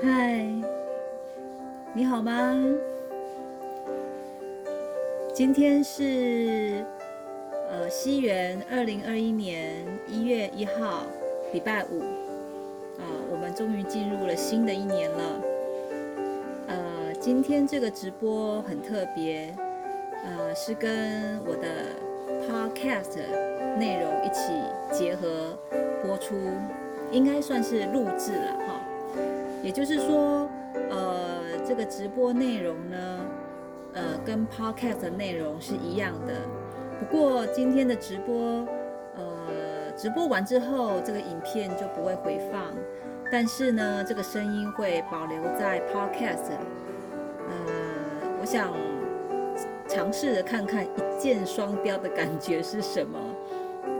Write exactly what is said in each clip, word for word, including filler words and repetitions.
嗨，你好吗？今天是呃西元二零二一年一月一号，礼拜五啊、呃，我们终于进入了新的一年了。呃，今天这个直播很特别，呃，是跟我的 podcast 内容一起结合播出，应该算是录制了哈。也就是说，呃，这个直播内容呢，呃，跟 podcast 的内容是一样的。不过今天的直播，呃，直播完之后，这个影片就不会回放，但是呢，这个声音会保留在 podcast。呃，我想尝试着看看一箭双雕的感觉是什么。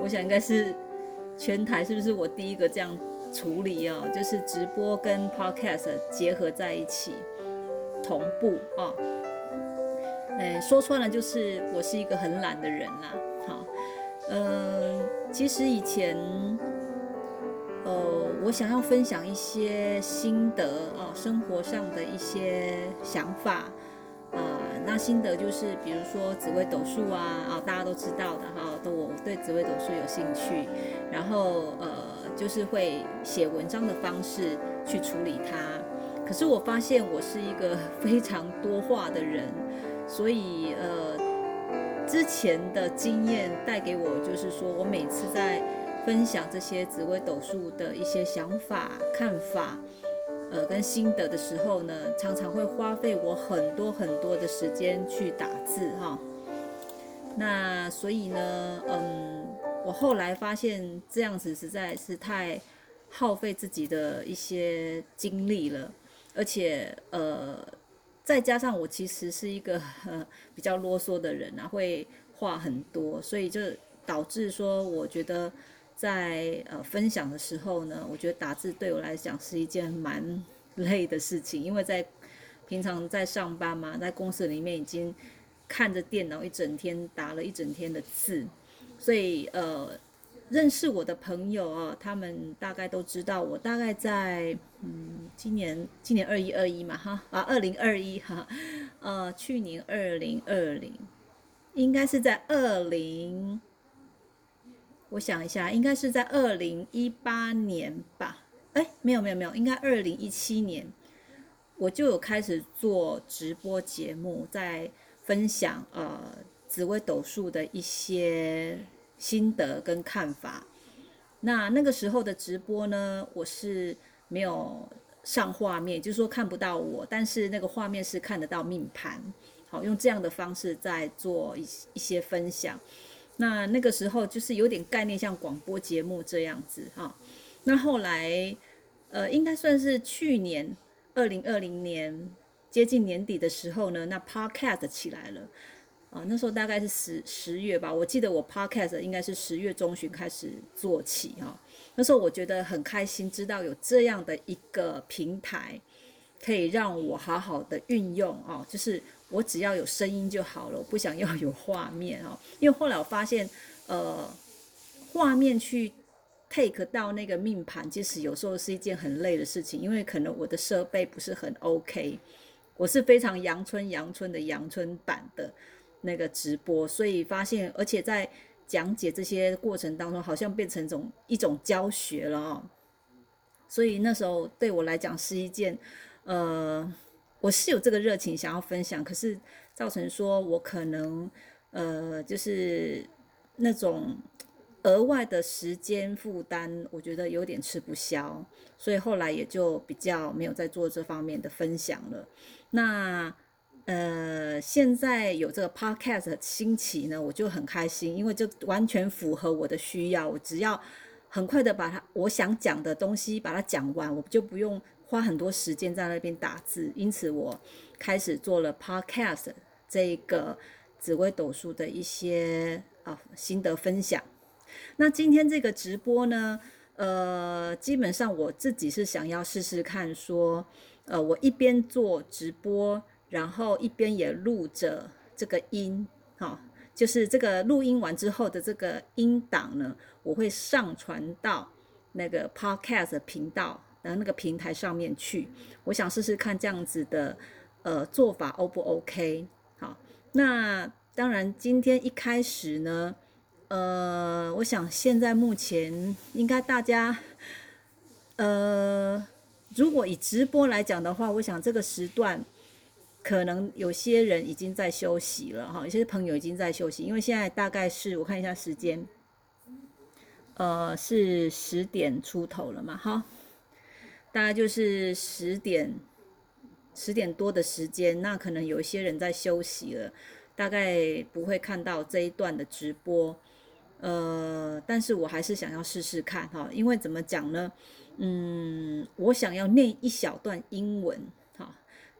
我想应该是全台是不是我第一个这样处理哦，就是直播跟 podcast 结合在一起，同步哦。哎，说穿了就是我是一个很懒的人啦。好，嗯，其实以前，呃，我想要分享一些心得哦，生活上的一些想法。呃，那心得就是比如说紫微斗数啊，啊，大家都知道的哈，都我对紫微斗数有兴趣，然后呃。就是会写文章的方式去处理它，可是我发现我是一个非常多话的人，所以呃，之前的经验带给我就是说，我每次在分享这些紫微斗数的一些想法、看法，呃，跟心得的时候呢，常常会花费我很多很多的时间去打字哈。那所以呢，嗯。我后来发现这样子实在是太耗费自己的一些精力了，而且呃，再加上我其实是一个、呃、比较啰嗦的人啊，会话很多，所以就导致说，我觉得在呃分享的时候呢，我觉得打字对我来讲是一件蛮累的事情，因为在平常在上班嘛，在公司里面已经看着电脑一整天，打了一整天的字。所以呃，认识我的朋友啊，他们大概都知道我大概在嗯，今年今年二一二一嘛哈啊，二零二一哈，呃，去年二零二零，应该是在二零，我想一下，应该是在二零一八年吧？哎，没有没有没有，应该二零一七年，我就有开始做直播节目，在分享呃。紫微斗数的一些心得跟看法。那那个时候的直播呢，我是没有上画面，就是说看不到我，但是那个画面是看得到命盘。好，用这样的方式在做一一些分享。那那个时候就是有点概念，像广播节目这样子哈、哦。那后来，呃，应该算是去年二零二零年接近年底的时候呢，那 podcast 起来了。啊，那时候大概是十十月吧，我记得我 podcast 应该是十月中旬开始做起哈、哦。那时候我觉得很开心，知道有这样的一个平台，可以让我好好的运用哦，就是我只要有声音就好了，我不想要有画面哦。因为后来我发现，呃，画面去 take 到那个命盘，其实有时候是一件很累的事情，因为可能我的设备不是很 OK， 我是非常阳春阳春的阳春版的。那个直播，所以发现，而且在讲解这些过程当中，好像变成一种一种教学了哦。所以那时候对我来讲是一件，呃，我是有这个热情想要分享，可是造成说我可能，呃，就是那种额外的时间负担，我觉得有点吃不消，所以后来也就比较没有再做这方面的分享了。那。呃，现在有这个 podcast 兴起呢，我就很开心，因为就完全符合我的需要。我只要很快的把它我想讲的东西把它讲完，我就不用花很多时间在那边打字。因此，我开始做了 podcast 这个紫微斗数的一些啊心得分享。那今天这个直播呢，呃，基本上我自己是想要试试看说，呃，我一边做直播。然后一边也录着这个音，好、哦，就是这个录音完之后的这个音档呢，我会上传到那个 podcast 频道呃那个平台上面去。我想试试看这样子的呃做法 O 不 OK？ 好，那当然今天一开始呢，呃，我想现在目前应该大家呃，如果以直播来讲的话，我想这个时段可能有些人已经在休息了哈，有些朋友已经在休息，因为现在大概是我看一下时间，呃，是十点出头了嘛，哈，大概就是十点十点多的时间，那可能有一些人在休息了，大概不会看到这一段的直播，呃，但是我还是想要试试看哈，因为怎么讲呢，嗯，我想要念一小段英文。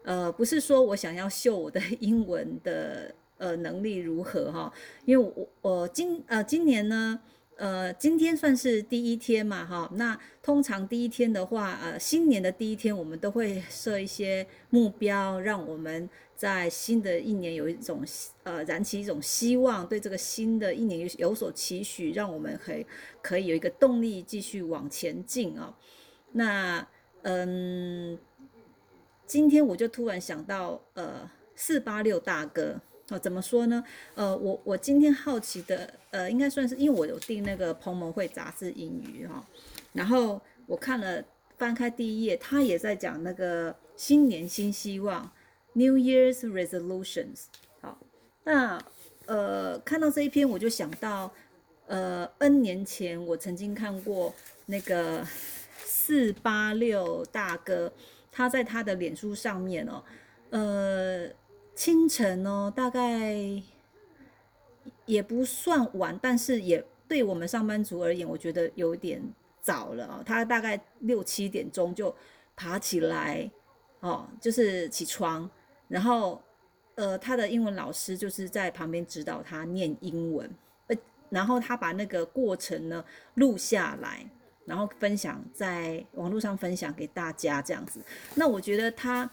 呃，不是说我想要秀我的英文的呃能力如何哈，因为我我今呃今年呢，呃今天算是第一天嘛哈，那通常第一天的话，呃新年的第一天我们都会设一些目标，让我们在新的一年有一种呃燃起一种希望，对这个新的一年有所期许，让我们可以可以有一个动力继续往前进啊、哦。那嗯。今天我就突然想到，呃，四八六大哥，哦，怎么说呢？呃，我我今天好奇的，呃，应该算是因为我有订那个彭蒙会杂志英语哈、哦，然后我看了翻开第一页，他也在讲那个新年新希望 （New Year's Resolutions）。好，那呃看到这一篇我就想到，呃 ，N 年前我曾经看过那个四八六大哥。他在他的脸书上面哦，呃，清晨哦，大概也不算晚，但是也对我们上班族而言，我觉得有点早了哦。他大概六七点钟就爬起来，哦，就是起床，然后呃，他的英文老师就是在旁边指导他念英文，呃，然后他把那个过程呢录下来。然后分享在网络上分享给大家这样子，那我觉得他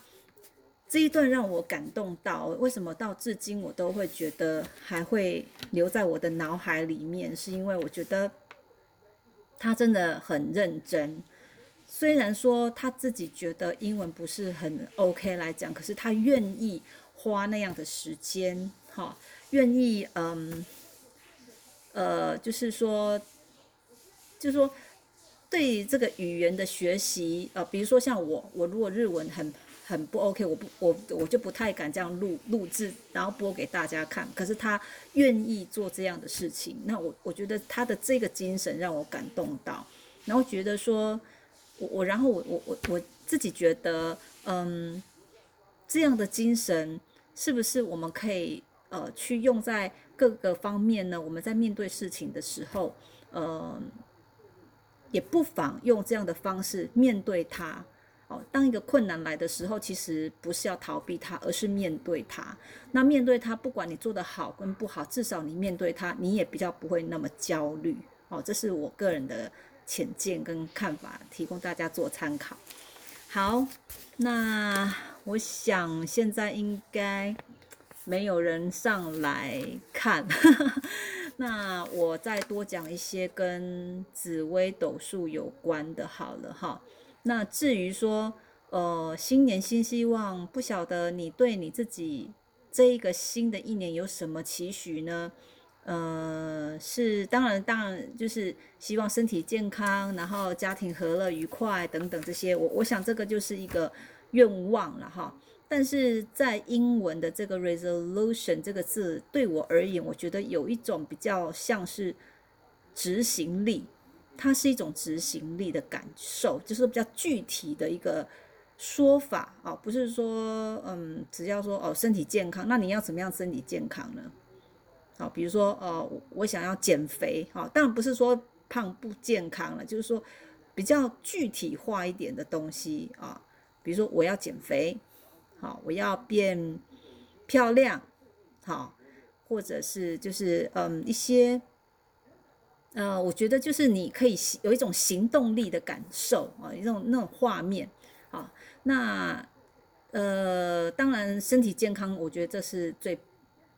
这一段让我感动到，为什么到至今我都会觉得还会留在我的脑海里面，是因为我觉得他真的很认真。虽然说他自己觉得英文不是很 OK 来讲，可是他愿意花那样的时间，哈、哦，愿意嗯，呃，就是说，就是说。对这个语言的学习，呃，比如说像我，我如果日文很很不 OK， 我不我我就不太敢这样录录制，然后播给大家看。可是他愿意做这样的事情，那我我觉得他的这个精神让我感动到，然后觉得说，我我然后我我我我自己觉得，嗯，这样的精神是不是我们可以呃去用在各个方面呢？我们在面对事情的时候，呃。也不妨用这样的方式面对它、哦、当一个困难来的时候，其实不是要逃避它，而是面对它。那面对它，不管你做得好跟不好，至少你面对它，你也比较不会那么焦虑、哦、这是我个人的浅见跟看法，提供大家做参考。好，那我想现在应该没有人上来看那我再多讲一些跟紫微斗数有关的好了哈。那至于说呃新年新希望，不晓得你对你自己这一个新的一年有什么期许呢？呃是当然当然就是希望身体健康，然后家庭和乐愉快等等这些，我我想这个就是一个愿望了哈。但是在英文的这个 resolution 这个字对我而言，我觉得有一种比较像是执行力，它是一种执行力的感受，就是比较具体的一个说法啊、哦，不是说嗯，只要说哦身体健康，那你要怎么样身体健康呢？好、哦，比如说呃，我想要减肥，好、哦，当然不是说胖不健康了，就是说比较具体化一点的东西啊、哦，比如说我要减肥。好，我要变漂亮，好，或者是就是嗯一些，呃，我觉得就是你可以有一种行动力的感受啊，一种那种画面啊。那呃，当然身体健康，我觉得这是最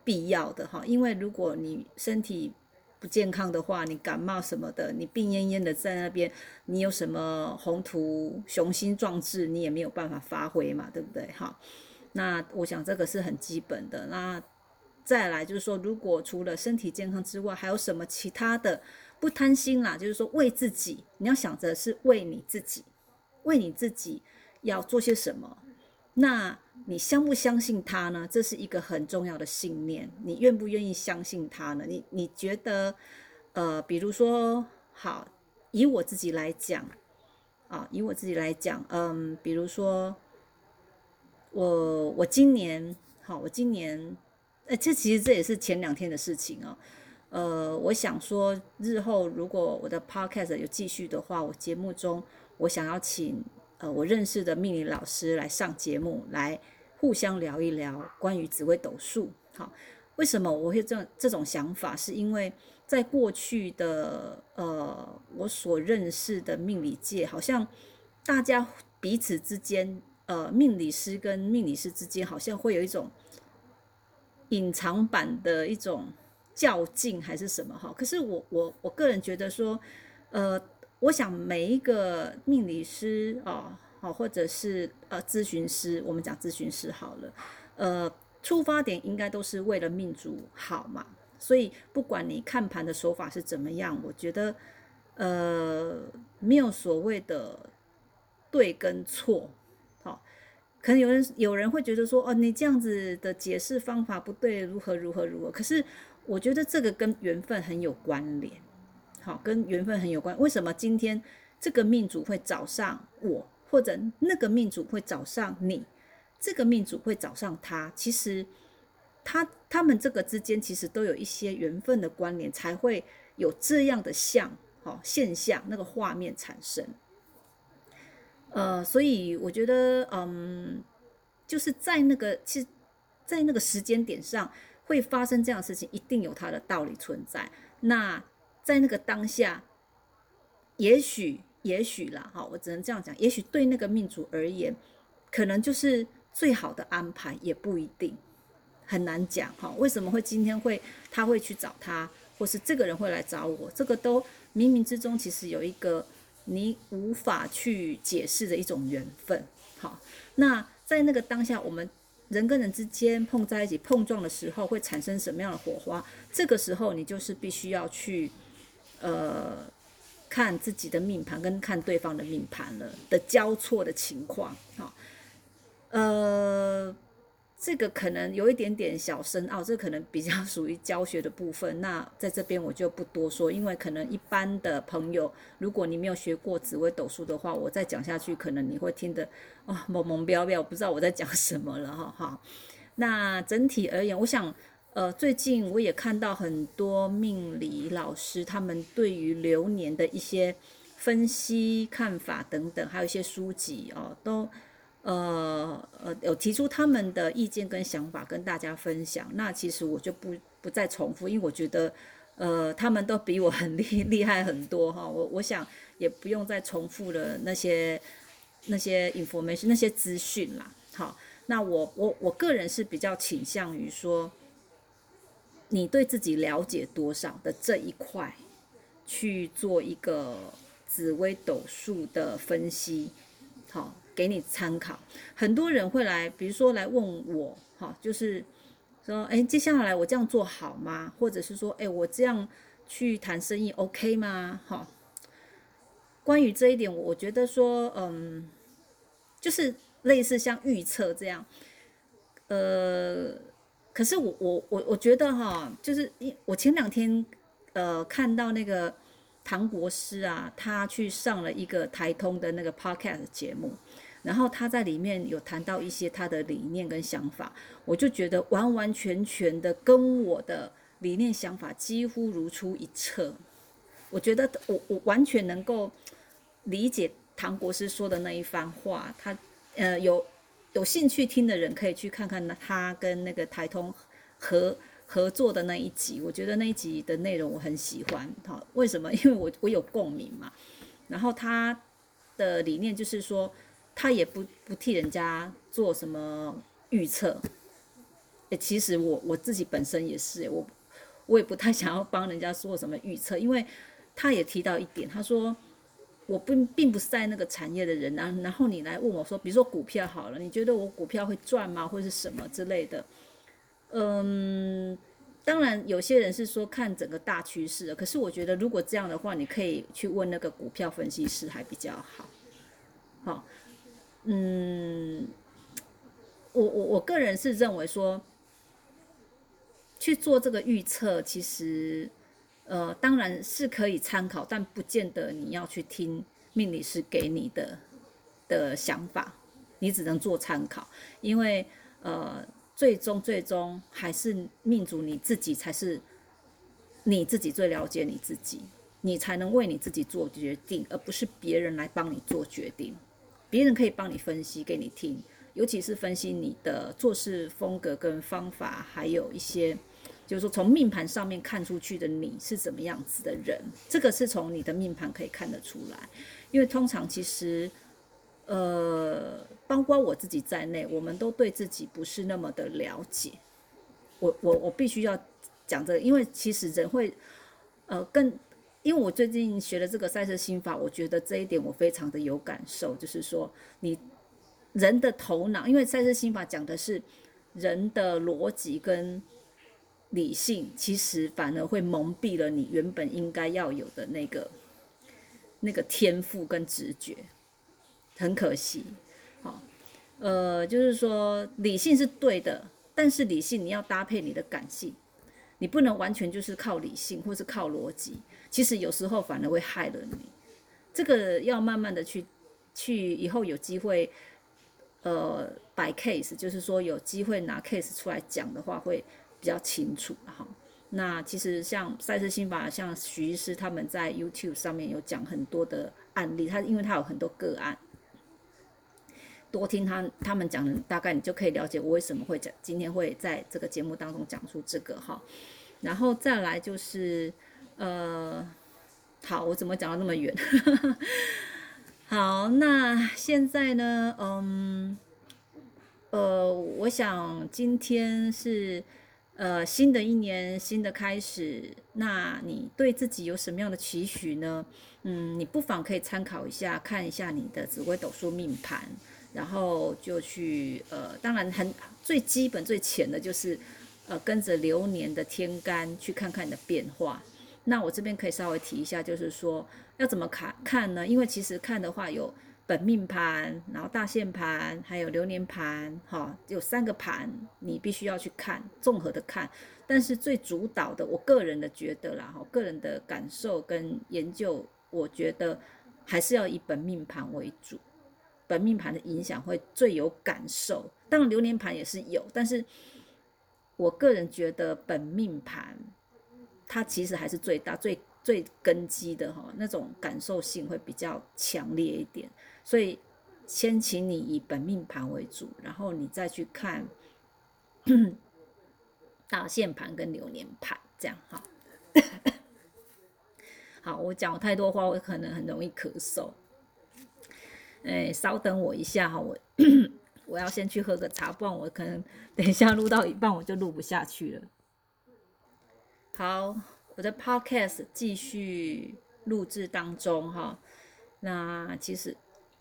必要的哈，因为如果你身体不健康的话，你感冒什么的，你病恹恹的在那边，你有什么宏图雄心壮志，你也没有办法发挥嘛，对不对？好，那我想这个是很基本的。那再来就是说，如果除了身体健康之外，还有什么其他的？不贪心啦，就是说为自己，你要想着是为你自己，为你自己要做些什么。那你相不相信他呢？这是一个很重要的信念，你愿不愿意相信他呢？你你觉得，呃，比如说，好，以我自己来讲，啊，以我自己来讲，嗯，比如说，我我今年，好，我今年，呃，这其实这也是前两天的事情哦。呃，我想说，日后如果我的 podcast 有继续的话，我节目中我想要请。呃，我认识的命理老师来上节目，来互相聊一聊关于紫微斗数。好，为什么我会这种这种想法？是因为在过去的呃，我所认识的命理界，好像大家彼此之间，呃，命理师跟命理师之间，好像会有一种隐藏版的一种较劲，还是什么？哈，可是我我我个人觉得说，呃。我想每一个命理师啊、哦，或者是呃咨询师，我们讲咨询师好了，呃，出发点应该都是为了命主好嘛。所以不管你看盘的手法是怎么样，我觉得呃没有所谓的对跟错。好、哦，可能有人有人会觉得说，哦，你这样子的解释方法不对，如何如何如何。可是我觉得这个跟缘分很有关联。好，跟缘分很有关。为什么今天这个命主会找上我，或者那个命主会找上你，这个命主会找上他？其实他他们这个之间其实都有一些缘分的关联，才会有这样的像、哦、现象，那个画面产生。呃，所以我觉得，嗯，就是在那个其实在那个时间点上会发生这样的事情，一定有它的道理存在。那在那个当下，也许也许啦，我只能这样讲，也许对那个命主而言，可能就是最好的安排，也不一定，很难讲。为什么会今天会他会去找他，或是这个人会来找我，这个都冥冥之中其实有一个你无法去解释的一种缘分。好，那在那个当下，我们人跟人之间碰在一起碰撞的时候，会产生什么样的火花？这个时候你就是必须要去。呃，看自己的命盘跟看对方的命盘了的交错的情况，好、哦，呃，这个可能有一点点小深奥，这可能比较属于教学的部分。那在这边我就不多说，因为可能一般的朋友，如果你没有学过紫微斗数的话，我再讲下去，可能你会听得啊懵懵标标，不知道我在讲什么了哈、哦。那整体而言，我想。呃，最近我也看到很多命理老师，他们对于流年的一些分析看法等等，还有一些书籍哦，都呃呃有提出他们的意见跟想法跟大家分享。那其实我就不不再重复，因为我觉得呃他们都比我很厉厉害很多哈、哦。我我想也不用再重复了那些那些 information 那些资讯啦。好，那我我我个人是比较倾向于说。你对自己了解多少的这一块，去做一个紫微斗数的分析，好，给你参考。很多人会来，比如说来问我，好，就是说，哎，接下来我这样做好吗？或者是说，哎，我这样去谈生意 OK 吗？好，关于这一点，我觉得说，嗯，就是类似像预测这样，呃。可是我我我我觉得哈，就是我前两天呃看到那个唐国师啊，他去上了一个台通的那个 podcast 节目，然后他在里面有谈到一些他的理念跟想法，我就觉得完完全全的跟我的理念想法几乎如出一辙。我觉得我我完全能够理解唐国师说的那一番话，他呃有。有兴趣听的人可以去看看他跟那个台通合合作的那一集，我觉得那一集的内容我很喜欢。好，为什么？因为我我有共鸣嘛。然后他的理念就是说，他也不不替人家做什么预测。欸、其实我我自己本身也是、欸，我我也不太想要帮人家做什么预测，因为他也提到一点，他说我并并不是在那个产业的人，然后你来问我说，比如说股票好了，你觉得我股票会赚吗，或是什么之类的。嗯，当然有些人是说看整个大趋势，可是我觉得如果这样的话，你可以去问那个股票分析师还比较好。好，嗯，我我我个人是认为说，去做这个预测，其实。呃，当然是可以参考，但不见得你要去听命理师给你的的想法，你只能做参考，因为呃，最终最终还是命主你自己才是你自己最了解你自己，你才能为你自己做决定，而不是别人来帮你做决定。别人可以帮你分析给你听，尤其是分析你的做事风格跟方法，还有一些。就是说，从命盘上面看出去的你是怎么样子的人，这个是从你的命盘可以看得出来。因为通常其实，呃，包括我自己在内，我们都对自己不是那么的了解。我我我必须要讲这个，因为其实人会，呃，更因为我最近学了这个赛斯心法，我觉得这一点我非常的有感受，就是说，你人的头脑，因为赛斯心法讲的是人的逻辑跟。理性其实反而会蒙蔽了你原本应该要有的那个那个天赋跟直觉，很可惜。好，呃，就是说理性是对的，但是理性你要搭配你的感性，你不能完全就是靠理性或是靠逻辑，其实有时候反而会害了你。这个要慢慢的去去，以后有机会，呃，摆 case， 就是说有机会拿 case 出来讲的话会。比较清楚哈。那其实像赛斯心法，像徐医师他们在 YouTube 上面有讲很多的案例，他因为他有很多个案，多听他他们讲的，大概你就可以了解我为什么会讲，今天会在这个节目当中讲出这个哈。然后再来就是呃，好，我怎么讲到那么远？好，那现在呢，嗯，呃，我想今天是。呃，新的一年，新的开始，那你对自己有什么样的期许呢？嗯，你不妨可以参考一下，看一下你的紫微斗数命盘，然后就去呃，当然很最基本最浅的就是，呃，跟着流年的天干去看看你的变化。那我这边可以稍微提一下，就是说要怎么看看呢？因为其实看的话有本命盘，然后大限盘，还有流年盘，哈，有三个盘，你必须要去看，综合的看。但是最主导的，我个人的觉得啦，哈，个人的感受跟研究，我觉得还是要以本命盘为主，本命盘的影响会最有感受。当然流年盘也是有，但是我个人觉得本命盘。它其实还是最大、最最根基的哈，那种感受性会比较强烈一点。所以，先请你以本命盘为主，然后你再去看大限盘跟流年盘，这样哈。好，我讲太多话，我可能很容易咳嗽。哎，稍等我一下哈，我我要先去喝个茶，不然我可能等一下录到一半我就录不下去了。好，我的 podcast 继续录制当中哈。那其实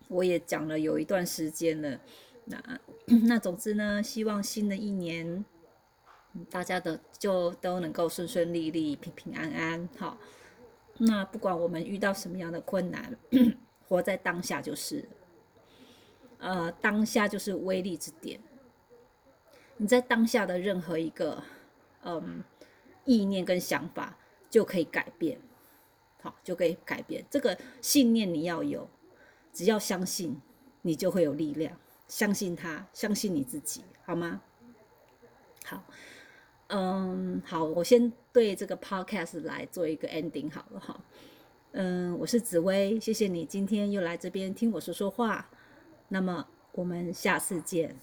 我也讲了有一段时间了。那那总之呢，希望新的一年大家的就都能够顺顺利利、平平安安哈。那不管我们遇到什么样的困难，活在当下就是，呃，当下就是威力之点。你在当下的任何一个，嗯。意念跟想法就可以改变，好，就可以改变。这个信念你要有，只要相信，你就会有力量。相信它，相信你自己，好吗？好，嗯，好，我先对这个 podcast 来做一个 ending 好了哈。嗯，我是紫薇，谢谢你今天又来这边听我说说话。那么我们下次见。